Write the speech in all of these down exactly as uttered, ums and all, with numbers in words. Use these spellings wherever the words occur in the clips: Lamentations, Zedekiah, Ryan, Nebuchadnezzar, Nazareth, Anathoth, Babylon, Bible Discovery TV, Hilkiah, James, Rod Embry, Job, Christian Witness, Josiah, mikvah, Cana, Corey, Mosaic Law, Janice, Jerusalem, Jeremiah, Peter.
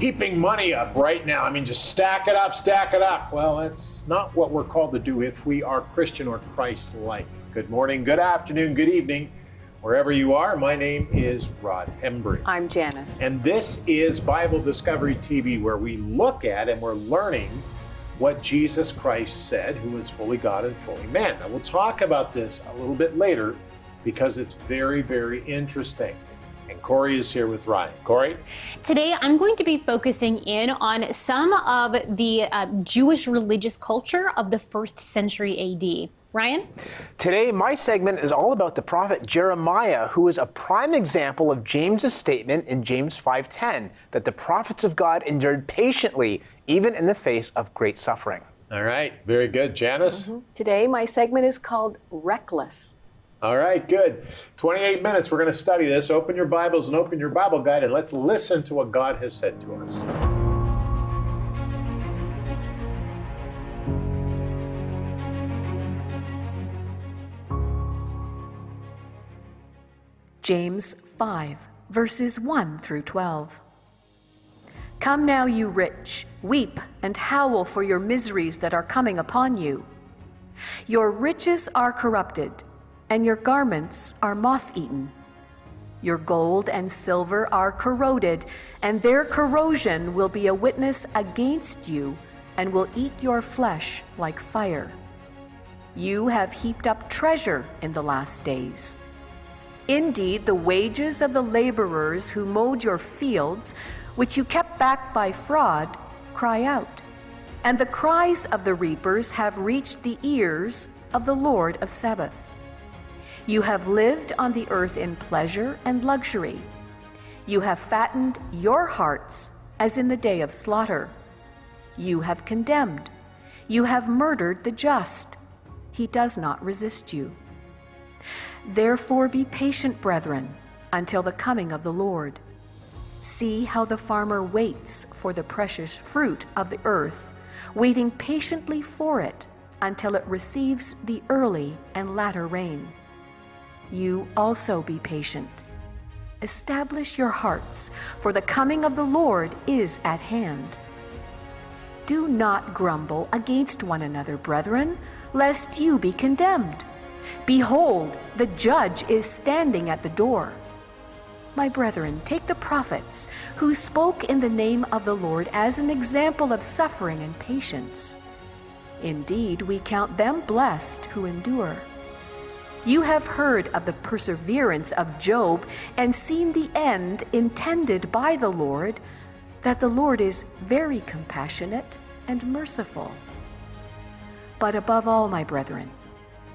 heaping money up right now. I mean, just stack it up, stack it up. Well, that's not what we're called to do if we are Christian or Christ-like. Good morning, good afternoon, good evening, wherever you are. My name is Rod Embry. I'm Janice. And this is Bible Discovery T V, where we look at and we're learning what Jesus Christ said, who is fully God and fully man. Now, we'll talk about this a little bit later because it's very, very interesting. And Corey is here with Ryan. Corey? Today, I'm going to be focusing in on some of the uh, Jewish religious culture of the first century A D. Ryan? Today, my segment is all about the prophet Jeremiah, who is a prime example of James's statement in James five ten, that the prophets of God endured patiently, even in the face of great suffering. All right. Very good. Janice? Mm-hmm. Today, my segment is called Reckless. All right, good. twenty-eight minutes, we're going to study this. Open your Bibles and open your Bible guide, and let's listen to what God has said to us. James five, verses one through twelve. Come now, you rich, weep and howl for your miseries that are coming upon you. Your riches are corrupted, and your garments are moth-eaten. Your gold and silver are corroded, and their corrosion will be a witness against you and will eat your flesh like fire. You have heaped up treasure in the last days. Indeed, the wages of the laborers who mowed your fields, which you kept back by fraud, cry out. And the cries of the reapers have reached the ears of the Lord of Sabbath. You have lived on the earth in pleasure and luxury. You have fattened your hearts as in the day of slaughter. You have condemned. You have murdered the just. He does not resist you. Therefore be patient, brethren, until the coming of the Lord. See how the farmer waits for the precious fruit of the earth, waiting patiently for it until it receives the early and latter rain. You also be patient. Establish your hearts, for the coming of the Lord is at hand. Do not grumble against one another, brethren, lest you be condemned. Behold, the judge is standing at the door. My brethren, take the prophets who spoke in the name of the Lord as an example of suffering and patience. Indeed, we count them blessed who endure. You have heard of the perseverance of Job and seen the end intended by the Lord, that the Lord is very compassionate and merciful. But above all, my brethren,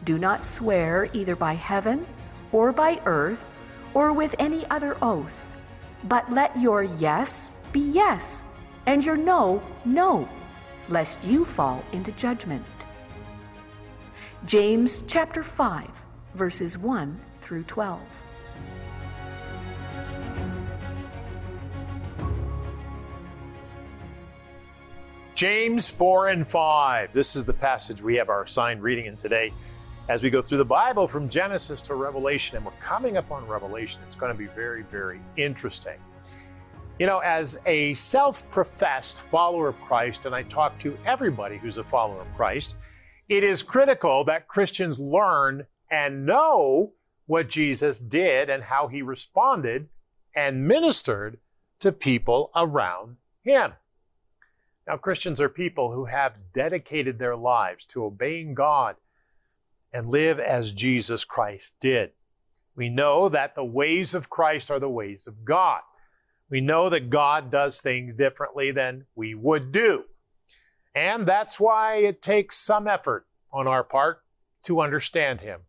do not swear either by heaven or by earth or with any other oath, but let your yes be yes and your no, no, lest you fall into judgment. James chapter five, verses one through twelve. James four and five. This is the passage we have our assigned reading in today as we go through the Bible from Genesis to Revelation, and we're coming up on Revelation. It's going to be very, very interesting. You know, as a self-professed follower of Christ, and I talk to everybody who's a follower of Christ, it is critical that Christians learn and know what Jesus did and how he responded and ministered to people around him. Now, Christians are people who have dedicated their lives to obeying God and live as Jesus Christ did. We know that the ways of Christ are the ways of God. We know that God does things differently than we would do. And that's why it takes some effort on our part to understand him.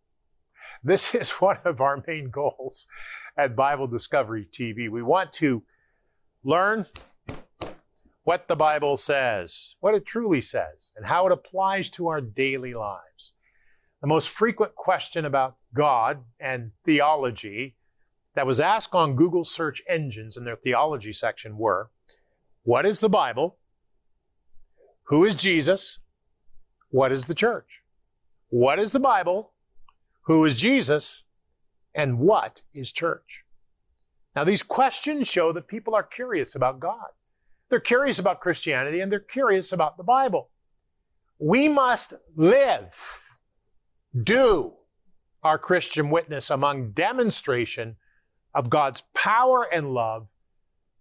This is one of our main goals at Bible Discovery T V. We want to learn what the Bible says, what it truly says, and how it applies to our daily lives. The most frequent question about God and theology that was asked on Google search engines in their theology section were, what is the Bible? Who is Jesus? What is the church? What is the Bible? Who is Jesus? And what is church? Now, these questions show that people are curious about God. They're curious about Christianity, and they're curious about the Bible. We must live, do our Christian witness among demonstration of God's power and love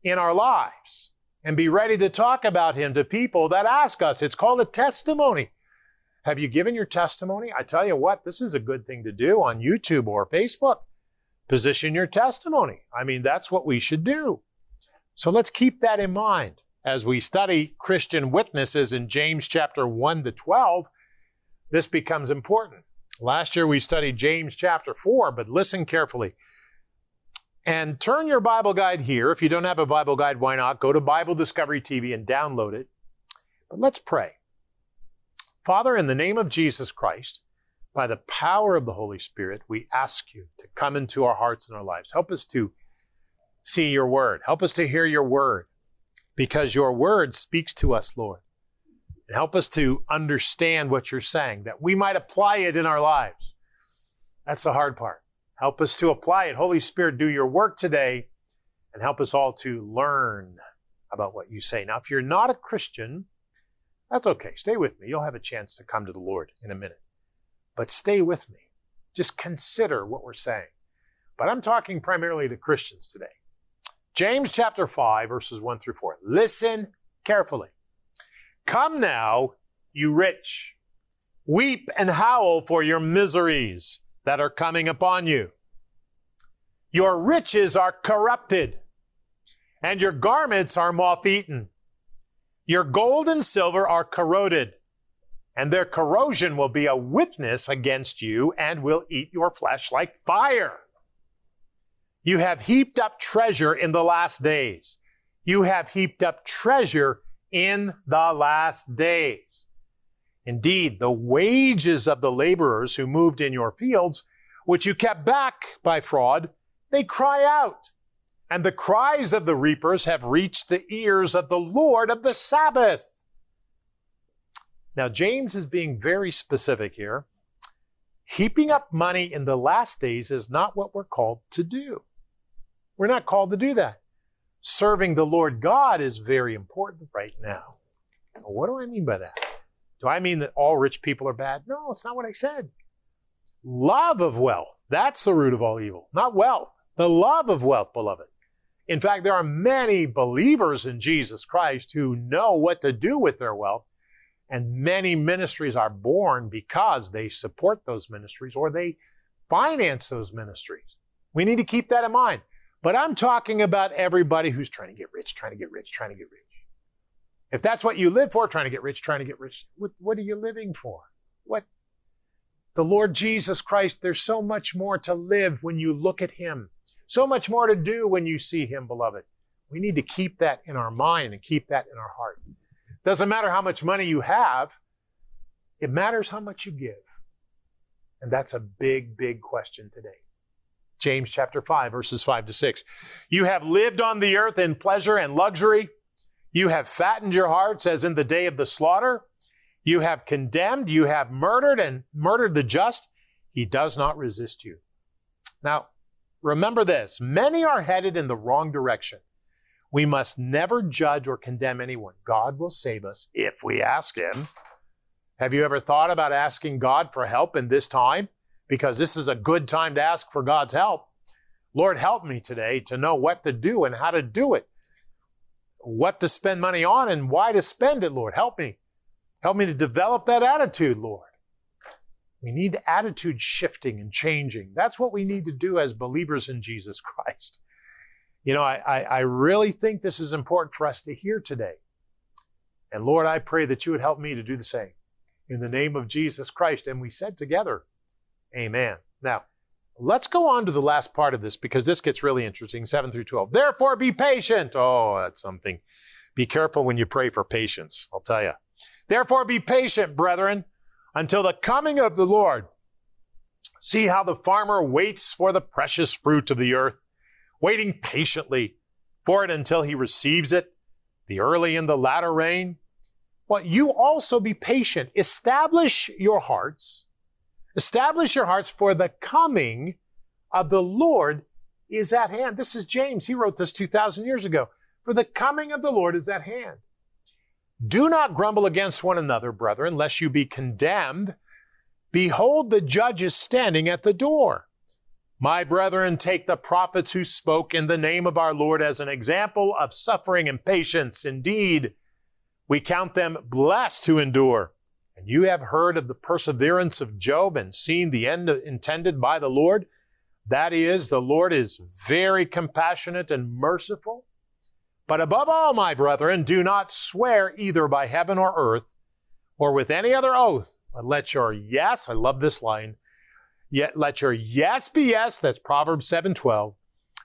in our lives, and be ready to talk about Him to people that ask us. It's called a testimony. Have you given your testimony? I tell you what, this is a good thing to do on YouTube or Facebook. Position your testimony. I mean, that's what we should do. So let's keep that in mind as we study Christian witnesses in James chapter one to twelve. This becomes important. Last year we studied James chapter four, but listen carefully. And turn your Bible guide here. If you don't have a Bible guide, why not? Go to Bible Discovery T V and download it. But let's pray. Father, in the name of Jesus Christ, by the power of the Holy Spirit, we ask you to come into our hearts and our lives. Help us to see your word. Help us to hear your word, because your word speaks to us, Lord. And help us to understand what you're saying, that we might apply it in our lives. That's the hard part. Help us to apply it. Holy Spirit, do your work today and help us all to learn about what you say. Now, if you're not a Christian, that's okay. Stay with me. You'll have a chance to come to the Lord in a minute. But stay with me. Just consider what we're saying. But I'm talking primarily to Christians today. James chapter five, verses one through four. Listen carefully. Come now, you rich, weep and howl for your miseries that are coming upon you. Your riches are corrupted, and your garments are moth-eaten. Your gold and silver are corroded, and their corrosion will be a witness against you and will eat your flesh like fire. You have heaped up treasure in the last days. You have heaped up treasure in the last days. Indeed, the wages of the laborers who moved in your fields, which you kept back by fraud, they cry out. And the cries of the reapers have reached the ears of the Lord of the Sabbath. Now, James is being very specific here. Heaping up money in the last days is not what we're called to do. We're not called to do that. Serving the Lord God is very important right now. Now, what do I mean by that? Do I mean that all rich people are bad? No, it's not what I said. Love of wealth, that's the root of all evil, not wealth. The love of wealth, beloved. In fact, there are many believers in Jesus Christ who know what to do with their wealth, and many ministries are born because they support those ministries or they finance those ministries. We need to keep that in mind. But I'm talking about everybody who's trying to get rich, trying to get rich, trying to get rich. If that's what you live for, trying to get rich, trying to get rich, what, what are you living for? What? The Lord Jesus Christ, there's so much more to live when you look at Him. So much more to do when you see Him, beloved. We need to keep that in our mind and keep that in our heart. Doesn't matter how much money you have. It matters how much you give. And that's a big, big question today. James chapter five, verses five to six. You have lived on the earth in pleasure and luxury. You have fattened your hearts as in the day of the slaughter. You have condemned, you have murdered, and murdered the just. He does not resist you. Now, remember this. Many are headed in the wrong direction. We must never judge or condemn anyone. God will save us if we ask Him. Have you ever thought about asking God for help in this time? Because this is a good time to ask for God's help. Lord, help me today to know what to do and how to do it. What to spend money on and why to spend it, Lord. Help me. Help me to develop that attitude, Lord. We need attitude shifting and changing. That's what we need to do as believers in Jesus Christ. You know, I, I, I really think this is important for us to hear today. And Lord, I pray that you would help me to do the same. In the name of Jesus Christ. And we said together, amen. Now, let's go on to the last part of this because this gets really interesting, seven through twelve. Therefore, be patient. Oh, that's something. Be careful when you pray for patience, I'll tell you. Therefore, be patient, brethren, until the coming of the Lord. See how the farmer waits for the precious fruit of the earth, waiting patiently for it until he receives it, the early and the latter rain. Well, you also be patient. Establish your hearts. Establish your hearts, for the coming of the Lord is at hand. This is James. He wrote this two thousand years ago. for the coming of the Lord is at hand. Do not grumble against one another, brethren, lest you be condemned. Behold, the judge is standing at the door. My brethren, take the prophets who spoke in the name of our Lord as an example of suffering and patience. Indeed, we count them blessed who endure. And you have heard of the perseverance of Job and seen the end intended by the Lord. That is, the Lord is very compassionate and merciful. But above all, my brethren, do not swear either by heaven or earth or with any other oath, but let your yes, I love this line, yet let your yes be yes, that's Proverbs seven twelve,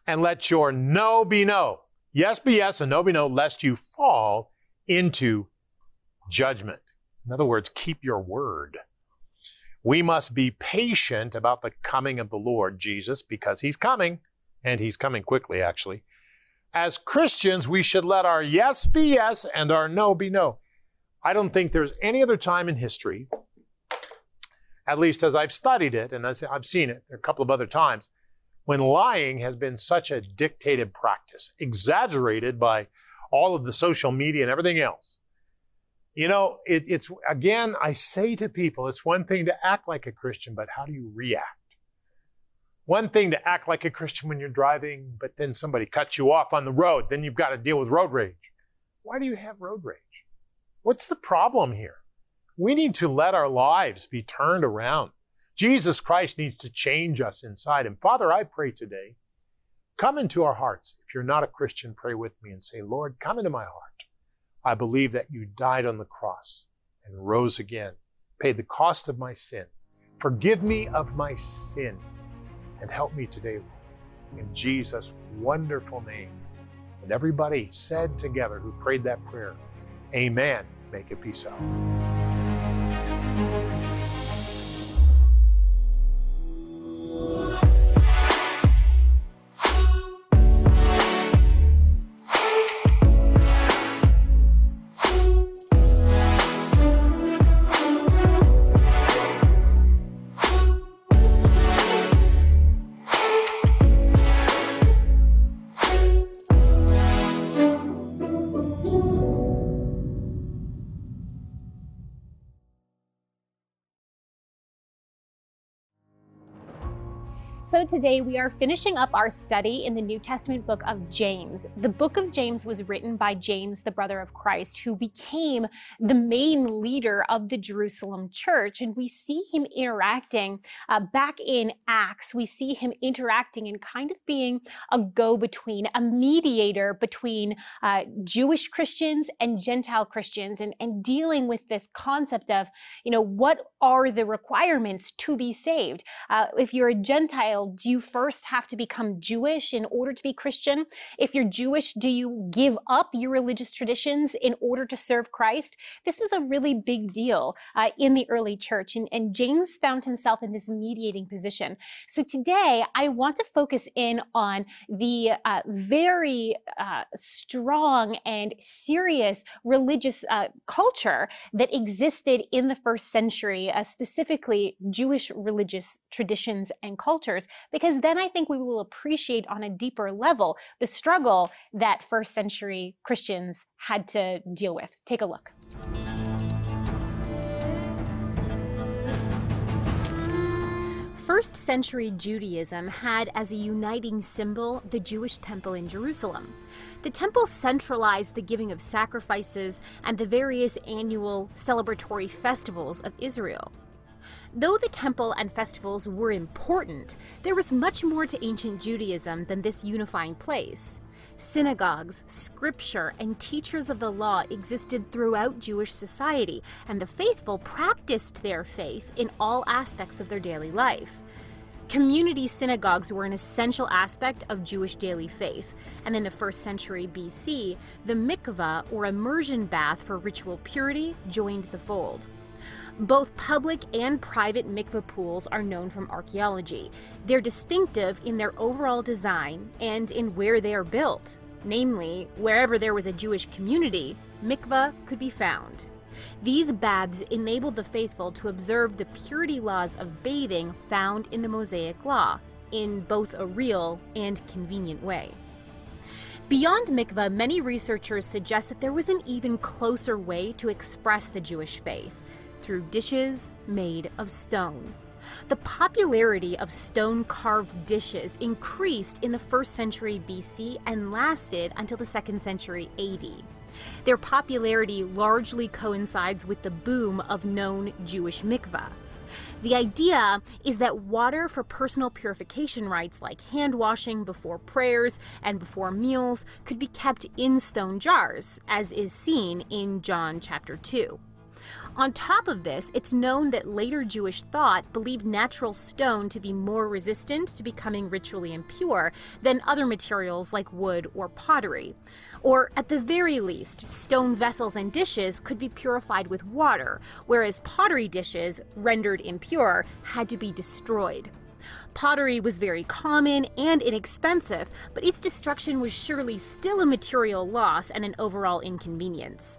and let your no be no. Yes be yes and no be no, lest you fall into judgment. In other words, keep your word. We must be patient about the coming of the Lord Jesus because he's coming, and he's coming quickly, actually. As Christians, we should let our yes be yes and our no be no. I don't think there's any other time in history, at least as I've studied it, and as I've seen it a couple of other times, when lying has been such a dictated practice, exaggerated by all of the social media and everything else. You know, it, it's, again, I say to people, it's one thing to act like a Christian, but how do you react? One thing to act like a Christian when you're driving, but then somebody cuts you off on the road. Then you've got to deal with road rage. Why do you have road rage? What's the problem here? We need to let our lives be turned around. Jesus Christ needs to change us inside. And Father, I pray today, come into our hearts. If you're not a Christian, pray with me and say, Lord, come into my heart. I believe that you died on the cross and rose again, paid the cost of my sin. Forgive me of my sin. And help me today, Lord, in Jesus' wonderful name. And everybody said together who prayed that prayer, amen. Make it peace out. So today we are finishing up our study in the New Testament book of James. The book of James was written by James, the brother of Christ, who became the main leader of the Jerusalem church. And we see him interacting uh, back in Acts. We see him interacting and kind of being a go-between, a mediator between uh, Jewish Christians and Gentile Christians, and, and dealing with this concept of, you know, what are the requirements to be saved? Uh, if you're a Gentile, do you first have to become Jewish in order to be Christian? If you're Jewish, do you give up your religious traditions in order to serve Christ? This was a really big deal uh, in the early church, and, and James found himself in this mediating position. So today, I want to focus in on the uh, very uh, strong and serious religious uh, culture that existed in the first century, uh, specifically Jewish religious traditions and cultures, because then I think we will appreciate on a deeper level the struggle that first century Christians had to deal with. Take a look. First century Judaism had as a uniting symbol the Jewish temple in Jerusalem. The temple centralized the giving of sacrifices and the various annual celebratory festivals of Israel. Though the temple and festivals were important, there was much more to ancient Judaism than this unifying place. Synagogues, scripture, and teachers of the law existed throughout Jewish society, and the faithful practiced their faith in all aspects of their daily life. Community synagogues were an essential aspect of Jewish daily faith, and in the first century B C, the mikvah, or immersion bath for ritual purity, joined the fold. Both public and private mikvah pools are known from archaeology. They're distinctive in their overall design and in where they are built. Namely, wherever there was a Jewish community, mikvah could be found. These baths enabled the faithful to observe the purity laws of bathing found in the Mosaic Law, in both a real and convenient way. Beyond mikvah, many researchers suggest that there was an even closer way to express the Jewish faith, through dishes made of stone. The popularity of stone-carved dishes increased in the first century B C and lasted until the second century A D. Their popularity largely coincides with the boom of known Jewish mikvah. The idea is that water for personal purification rites like hand washing before prayers and before meals could be kept in stone jars, as is seen in John chapter two. On top of this, it's known that later Jewish thought believed natural stone to be more resistant to becoming ritually impure than other materials like wood or pottery. Or at the very least, stone vessels and dishes could be purified with water, whereas pottery dishes, rendered impure, had to be destroyed. Pottery was very common and inexpensive, but its destruction was surely still a material loss and an overall inconvenience.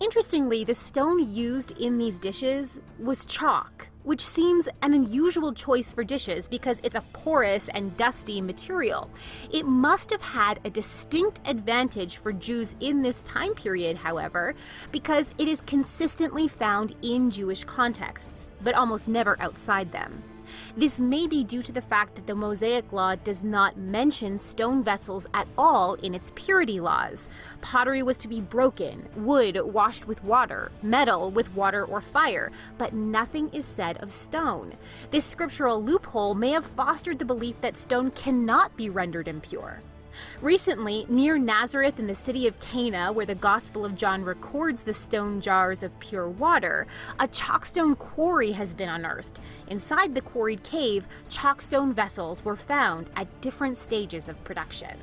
Interestingly, the stone used in these dishes was chalk, which seems an unusual choice for dishes because it's a porous and dusty material. It must have had a distinct advantage for Jews in this time period, however, because it is consistently found in Jewish contexts, but almost never outside them. This may be due to the fact that the Mosaic Law does not mention stone vessels at all in its purity laws. Pottery was to be broken, wood washed with water, metal with water or fire, but nothing is said of stone. This scriptural loophole may have fostered the belief that stone cannot be rendered impure. Recently, near Nazareth in the city of Cana, where the Gospel of John records the stone jars of pure water, a chalkstone quarry has been unearthed. Inside the quarried cave, chalkstone vessels were found at different stages of production.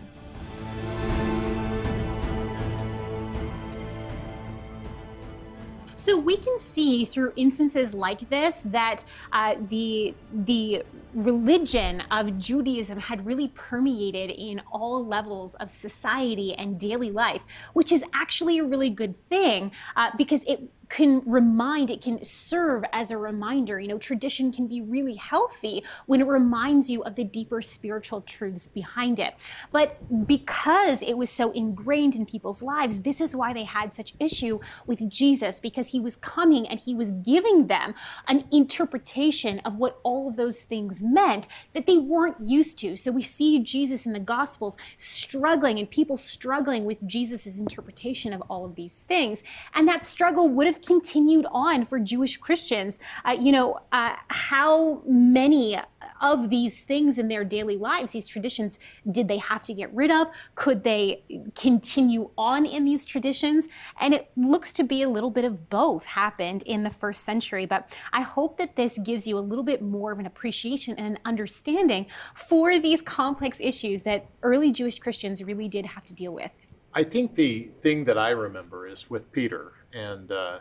So we can see through instances like this that uh, the, the religion of Judaism had really permeated in all levels of society and daily life, which is actually a really good thing uh, because it can remind, it can serve as a reminder. You know, tradition can be really healthy when it reminds you of the deeper spiritual truths behind it. But because it was so ingrained in people's lives, this is why they had such issue with Jesus, because he was coming and he was giving them an interpretation of what all of those things meant that they weren't used to. So we see Jesus in the Gospels struggling and people struggling with Jesus's interpretation of all of these things. And that struggle would have continued on for Jewish Christians. Uh, you know, uh, how many of these things in their daily lives, these traditions, did they have to get rid of? Could they continue on in these traditions? And it looks to be a little bit of both happened in the first century. But I hope that this gives you a little bit more of an appreciation and an understanding for these complex issues that early Jewish Christians really did have to deal with. I think the thing that I remember is with Peter and uh,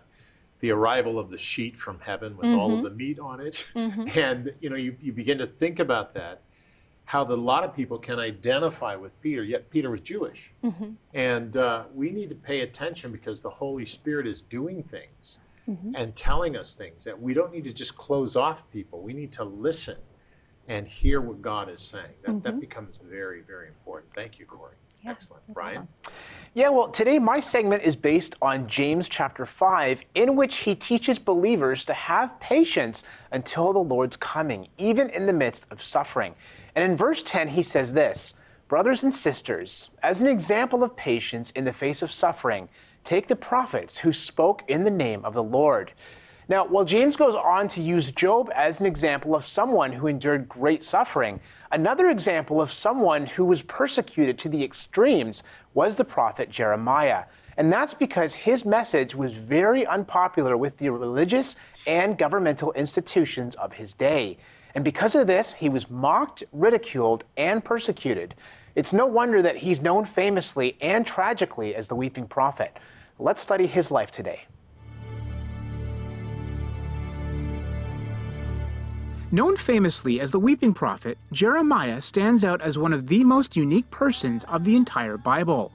the arrival of the sheet from heaven with mm-hmm. all of the meat on it. Mm-hmm. And, you know, you, you begin to think about that, how the, a lot of people can identify with Peter, yet Peter was Jewish. Mm-hmm. And uh, we need to pay attention because the Holy Spirit is doing things mm-hmm. and telling us things that we don't need to just close off people. We need to listen and hear what God is saying. That, mm-hmm. that becomes very, very important. Thank you, Corey. Yeah. Excellent. Ryan? Yeah, well, today my segment is based on James chapter five, in which he teaches believers to have patience until the Lord's coming, even in the midst of suffering. And in verse ten, he says this, "Brothers and sisters, as an example of patience in the face of suffering, take the prophets who spoke in the name of the Lord." Now, while James goes on to use Job as an example of someone who endured great suffering, another example of someone who was persecuted to the extremes was the prophet Jeremiah. And that's because his message was very unpopular with the religious and governmental institutions of his day. And because of this, he was mocked, ridiculed, and persecuted. It's no wonder that he's known famously and tragically as the weeping prophet. Let's study his life today. Known famously as the Weeping Prophet, Jeremiah stands out as one of the most unique persons of the entire Bible.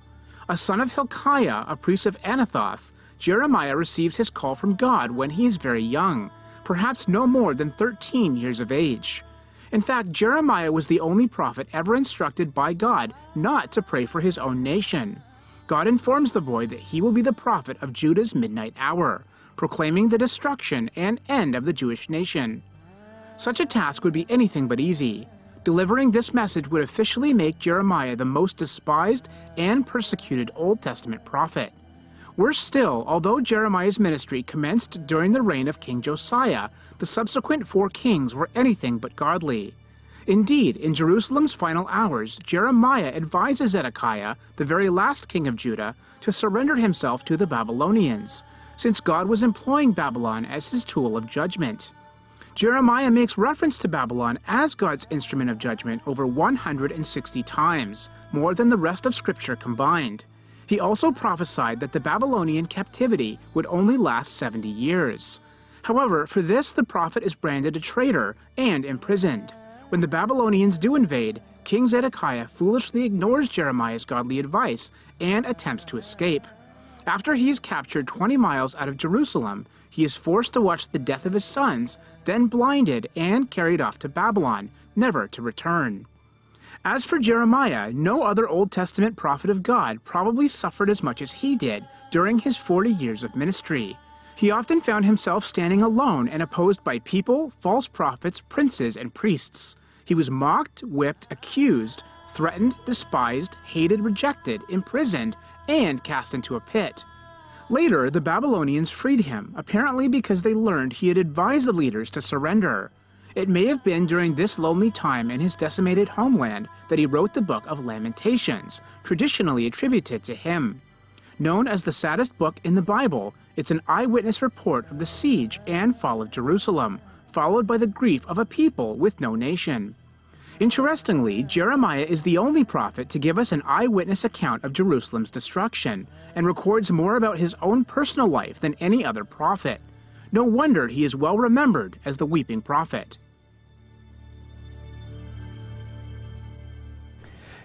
A son of Hilkiah, a priest of Anathoth, Jeremiah receives his call from God when he is very young, perhaps no more than thirteen years of age. In fact, Jeremiah was the only prophet ever instructed by God not to pray for his own nation. God informs the boy that he will be the prophet of Judah's midnight hour, proclaiming the destruction and end of the Jewish nation. Such a task would be anything but easy. Delivering this message would officially make Jeremiah the most despised and persecuted Old Testament prophet. Worse still, although Jeremiah's ministry commenced during the reign of King Josiah, the subsequent four kings were anything but godly. Indeed, in Jerusalem's final hours, Jeremiah advises Zedekiah, the very last king of Judah, to surrender himself to the Babylonians, since God was employing Babylon as his tool of judgment. Jeremiah makes reference to Babylon as God's instrument of judgment over one hundred sixty times, more than the rest of Scripture combined. He also prophesied that the Babylonian captivity would only last seventy years. However, for this, the prophet is branded a traitor and imprisoned. When the Babylonians do invade, King Zedekiah foolishly ignores Jeremiah's godly advice and attempts to escape. After he is captured twenty miles out of Jerusalem, he is forced to watch the death of his sons, then blinded and carried off to Babylon, never to return. As for Jeremiah, no other Old Testament prophet of God probably suffered as much as he did during his forty years of ministry. He often found himself standing alone and opposed by people, false prophets, princes, and priests. He was mocked, whipped, accused, threatened, despised, hated, rejected, imprisoned, and cast into a pit. Later, the Babylonians freed him, apparently because they learned he had advised the leaders to surrender. It may have been during this lonely time in his decimated homeland that he wrote the book of Lamentations, traditionally attributed to him. Known as the saddest book in the Bible, it's an eyewitness report of the siege and fall of Jerusalem, followed by the grief of a people with no nation. Interestingly, Jeremiah is the only prophet to give us an eyewitness account of Jerusalem's destruction, and records more about his own personal life than any other prophet. No wonder he is well remembered as the weeping prophet.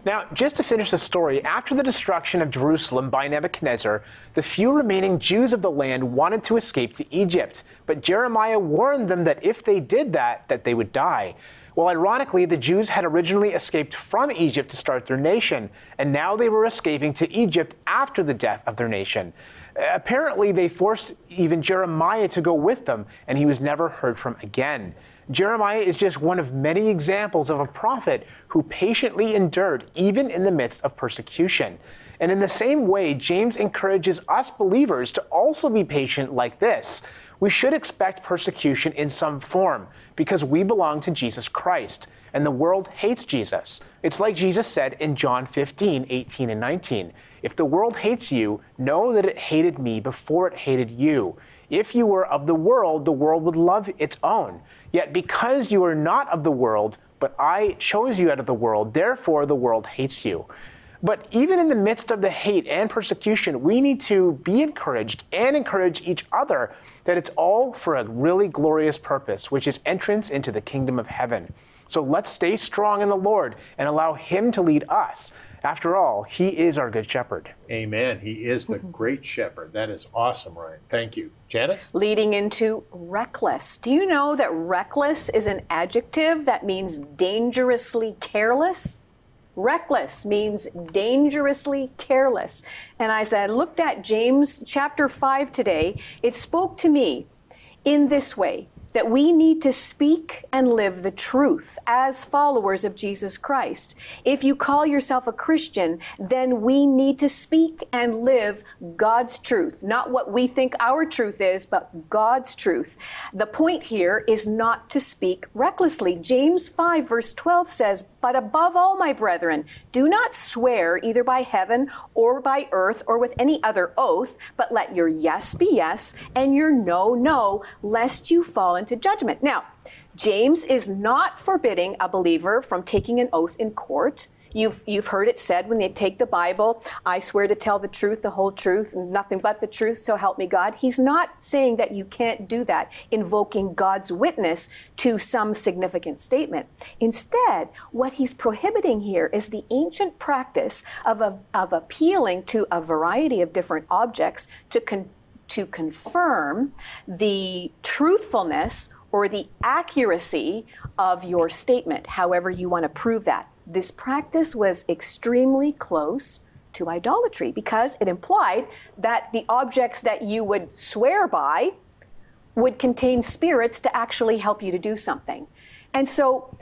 Now, just to finish the story, after the destruction of Jerusalem by Nebuchadnezzar, the few remaining Jews of the land wanted to escape to Egypt, but Jeremiah warned them that if they did that, that they would die. Well, ironically, the Jews had originally escaped from Egypt to start their nation, and now they were escaping to Egypt after the death of their nation. Apparently, they forced even Jeremiah to go with them, and he was never heard from again. Jeremiah is just one of many examples of a prophet who patiently endured even in the midst of persecution. And in the same way, James encourages us believers to also be patient like this. We should expect persecution in some form because we belong to Jesus Christ, and the world hates Jesus. It's like Jesus said in John fifteen, eighteen and nineteen, "If the world hates you, know that it hated me before it hated you. If you were of the world, the world would love its own. Yet because you are not of the world, but I chose you out of the world, therefore the world hates you." But even in the midst of the hate and persecution, we need to be encouraged and encourage each other that it's all for a really glorious purpose, which is entrance into the kingdom of heaven. So let's stay strong in the Lord and allow Him to lead us. After all, He is our good shepherd. Amen. He is the great shepherd. That is awesome, Ryan. Thank you. Janice? Leading into reckless. Do you know that reckless is an adjective that means dangerously careless? Reckless means dangerously careless. And as I looked at James chapter five today, it spoke to me in this way, that we need to speak and live the truth as followers of Jesus Christ. If you call yourself a Christian, then we need to speak and live God's truth, not what we think our truth is, but God's truth. The point here is not to speak recklessly. James five verse twelve says, "But above all, my brethren, do not swear either by heaven or by earth or with any other oath, but let your yes be yes and your no, no, lest you fall into judgment." Now, James is not forbidding a believer from taking an oath in court. You've, you've heard it said when they take the Bible, "I swear to tell the truth, the whole truth, and nothing but the truth, so help me God." He's not saying that you can't do that, invoking God's witness to some significant statement. Instead, what he's prohibiting here is the ancient practice of, a, of appealing to a variety of different objects to, con- to confirm the truthfulness or the accuracy of your statement, however you want to prove that. This practice was extremely close to idolatry because it implied that the objects that you would swear by would contain spirits to actually help you to do something. And so,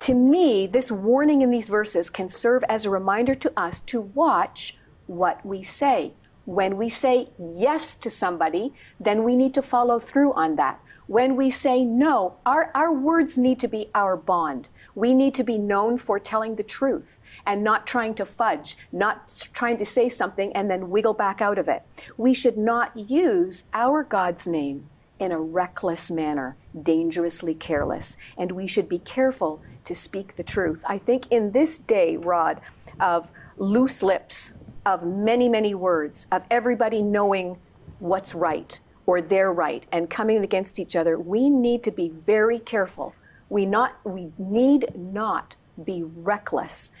to me, this warning in these verses can serve as a reminder to us to watch what we say. When we say yes to somebody, then we need to follow through on that. When we say no, our, our words need to be our bond. We need to be known for telling the truth and not trying to fudge, not trying to say something and then wiggle back out of it. We should not use our God's name in a reckless manner, dangerously careless, and we should be careful to speak the truth. I think in this day, Rod, of loose lips, of many, many words, of everybody knowing what's right or they're right and coming against each other, we need to be very careful. We not we need not be reckless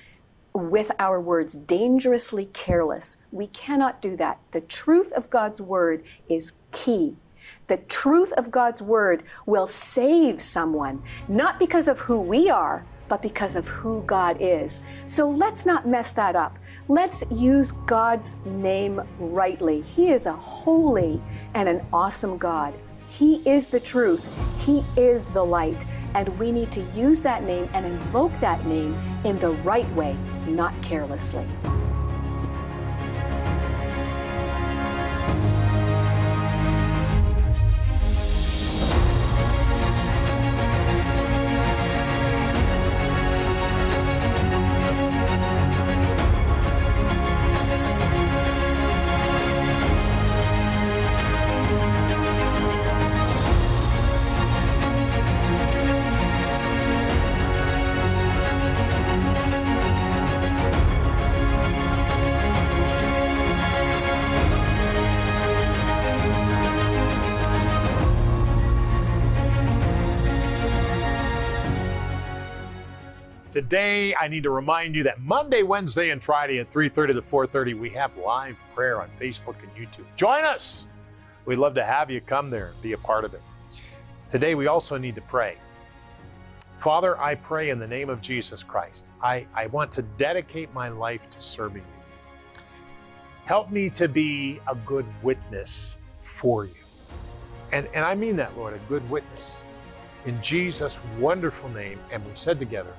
with our words, dangerously careless. We cannot do that. The truth of God's word is key. The truth of God's word will save someone, not because of who we are, but because of who God is. So let's not mess that up. Let's use God's name rightly. He is a holy and an awesome God. He is the truth. He is the light. And we need to use that name and invoke that name in the right way, not carelessly. Today, I need to remind you that Monday, Wednesday, and Friday at three thirty to four thirty, we have live prayer on Facebook and YouTube. Join us. We'd love to have you come there and be a part of it. Today, we also need to pray. Father, I pray in the name of Jesus Christ. I, I want to dedicate my life to serving you. Help me to be a good witness for you. And, and I mean that, Lord, a good witness. In Jesus' wonderful name, and we said together,